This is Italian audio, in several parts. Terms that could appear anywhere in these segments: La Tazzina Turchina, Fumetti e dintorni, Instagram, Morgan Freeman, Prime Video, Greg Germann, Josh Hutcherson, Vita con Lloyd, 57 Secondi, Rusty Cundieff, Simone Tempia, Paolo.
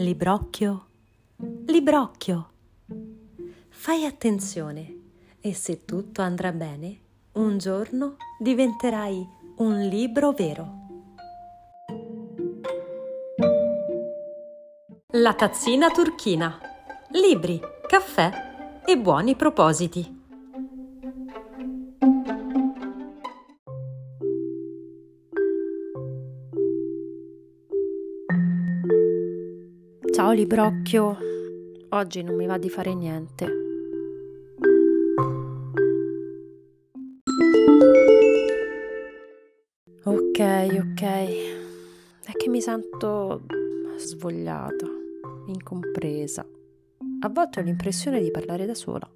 Librocchio, librocchio, fai attenzione e se tutto andrà bene, un giorno diventerai un libro vero. La tazzina turchina, libri, caffè e buoni propositi. Ciao librocchio, oggi non mi va di fare niente. Ok, è che mi sento svogliata, incompresa. A volte ho l'impressione di parlare da sola.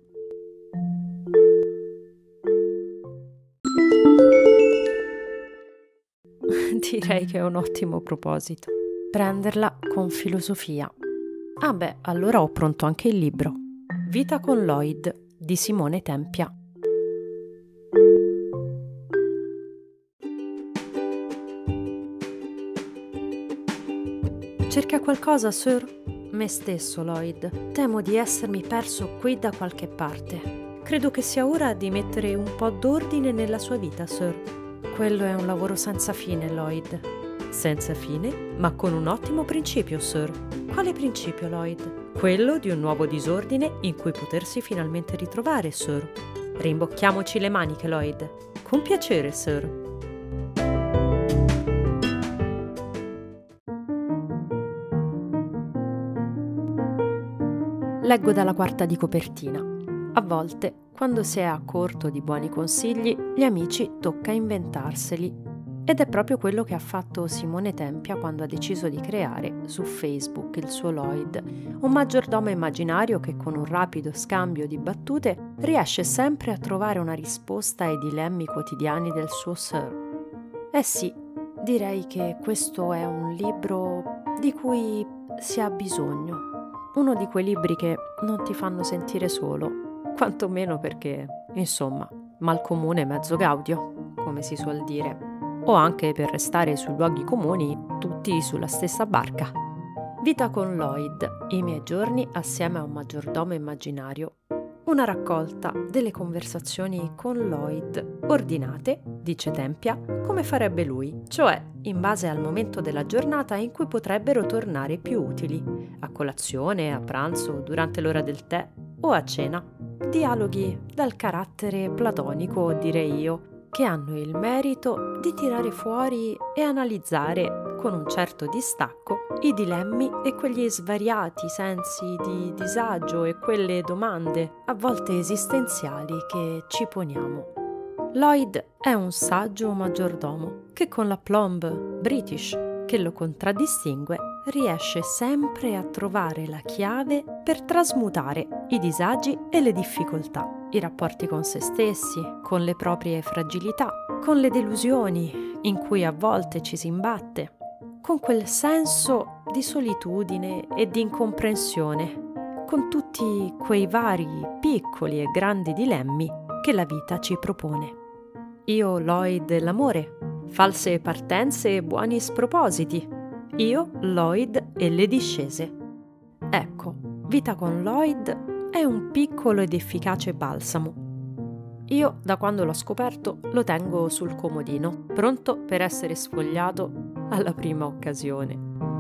Direi che è un ottimo proposito. Prenderla con filosofia. Ah beh, allora ho pronto anche il libro. Vita con Lloyd di Simone Tempia. Cerca qualcosa, sir? Me stesso, Lloyd. Temo di essermi perso qui da qualche parte. Credo che sia ora di mettere un po' d'ordine nella sua vita, sir. Quello è un lavoro senza fine, Lloyd. Senza fine, ma con un ottimo principio, sir. Quale principio, Lloyd? Quello di un nuovo disordine in cui potersi finalmente ritrovare, sir. Rimbocchiamoci le maniche, Lloyd. Con piacere, sir. Leggo dalla quarta di copertina. A volte, quando si è a corto di buoni consigli, gli amici tocca inventarseli. Ed è proprio quello che ha fatto Simone Tempia quando ha deciso di creare su Facebook il suo Lloyd, un maggiordomo immaginario che con un rapido scambio di battute riesce sempre a trovare una risposta ai dilemmi quotidiani del suo sir. Eh sì, direi che questo è un libro di cui si ha bisogno. Uno di quei libri che non ti fanno sentire solo, quantomeno perché, insomma, mal comune mezzo gaudio, come si suol dire. O anche per restare sui luoghi comuni, tutti sulla stessa barca. Vita con Lloyd, i miei giorni assieme a un maggiordomo immaginario. Una raccolta delle conversazioni con Lloyd, ordinate, dice Tempia, come farebbe lui, cioè in base al momento della giornata in cui potrebbero tornare più utili, a colazione, a pranzo, durante l'ora del tè o a cena. Dialoghi dal carattere platonico, direi io, che hanno il merito di tirare fuori e analizzare con un certo distacco i dilemmi e quegli svariati sensi di disagio e quelle domande, a volte esistenziali, che ci poniamo. Lloyd è un saggio maggiordomo che con l'aplomb british che lo contraddistingue riesce sempre a trovare la chiave per trasmutare i disagi e le difficoltà. I rapporti con se stessi, con le proprie fragilità, con le delusioni in cui a volte ci si imbatte, con quel senso di solitudine e di incomprensione, con tutti quei vari piccoli e grandi dilemmi che la vita ci propone. Io, Lloyd e l'amore, false partenze e buoni spropositi. Io, Lloyd e le discese. Ecco, Vita con Lloyd è un piccolo ed efficace balsamo. Io, da quando l'ho scoperto, lo tengo sul comodino, pronto per essere sfogliato alla prima occasione.